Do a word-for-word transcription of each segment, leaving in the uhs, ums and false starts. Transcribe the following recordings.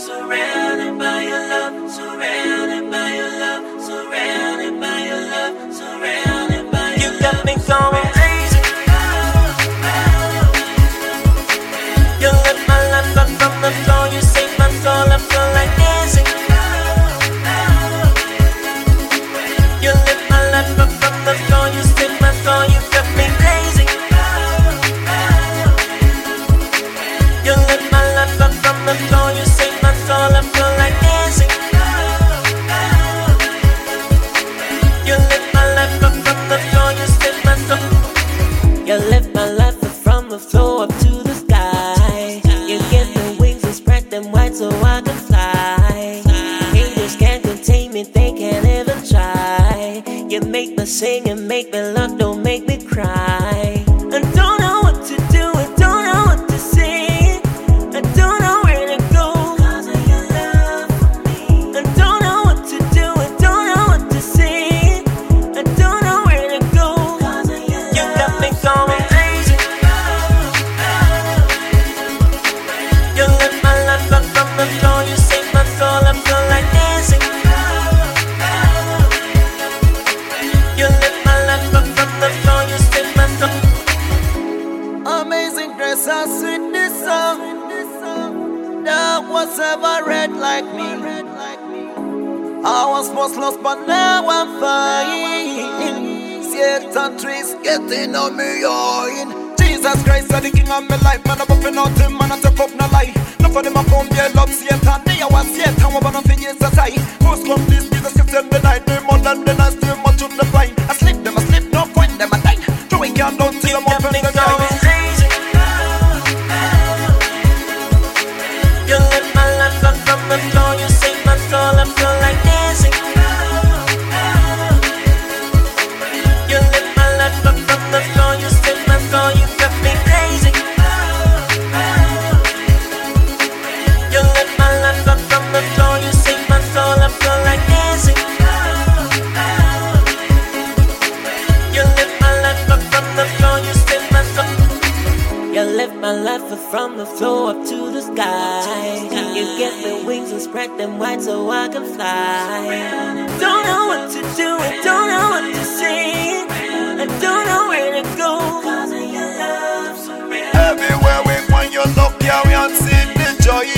surrounded by your love, surrounded by your love, surrounded by your love, surrounded by your love. You got me going crazy. You lift my life up from the floor, you save my soul, I feel like dancing. You lift my life up from the floor, you save my soul, you got me blazing. You lift my life up from the floor, you save my soul, I feel like dancing. You lift my life up from the floor, you save my soul. You lift my life up from the floor up to the sky. You get the wings and spread them wide so I can fly. Angels can't contain me, they can't even try. You make me sing and make me love, don't make me cry. I don't know what to do, I don't know what to say. I don't know where to go, 'cause of your love for me. I don't know what to do, I don't know what to say. I don't know where to go, 'cause of your love. You got me going crazy. You lift my life up from the floor, you save my soul, I feel like dancing. You lift my life up from the floor, you save my soul. Amazing grace and sweetness of that was ever read like me. I was once lost, but now I'm fine. Satan trees getting on me, yoin. Jesus Christ, I'm the king of my life. Man, I'm buffing out him, man, I tough up no lie. Not for them, I found their love, Satan. They are Satan, I'm about nothing, yes, I say. Most love this, Jesus, you tell the night. No more than the night, too much of the blind. I slip them, I slip, don't find them, I die. Throwing down, don't till I'm up in the night. You lift my life up from the floor, you save my soul, I feel like dancing. You lift my life up from the floor, you save my soul, you got me blazing. You lift my life up from the floor, you save my soul, I feel like dancing. You lift my life up from the floor, you save my soul. You lift my life up from the floor up to the sky. You get the wings and spread them wide so I can fly. Don't know what to do, I don't know what to say. I don't know where to go, 'cause of your love. Everywhere we find your love, yeah, we are seeing the joy.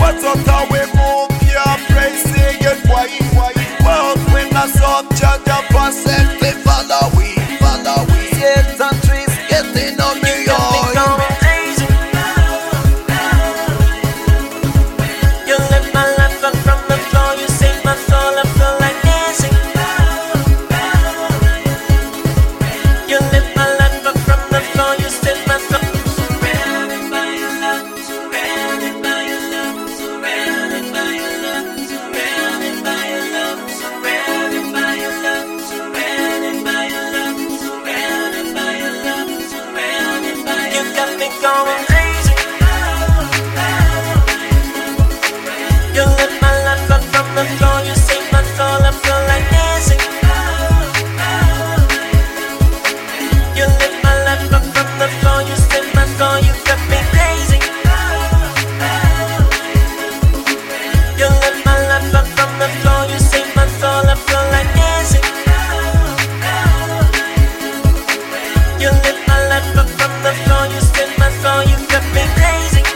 What's up how we move, yeah, praising it, why, why? World winners of judge of us, and we follow, we follow, we. Yes, and trees getting on me. Going crazy. You lift my life up from the floor, you save my soul, I feel like dancing. You lift my life up from the floor, you save my soul, you got me blazing. You lift my life up from the floor, you save my soul, I feel like dancing. You lift my life up from the floor, you save my soul, you got me blazing.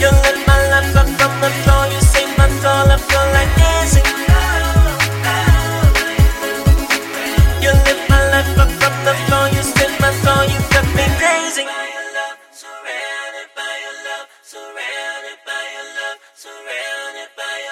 You lift my life up from the floor, you save my soul, I feel like dancing. You lift my life up from the floor, you save my soul, you got me blazing. By your love, surrounded by your love, surrounded by your love, surrounded by your love.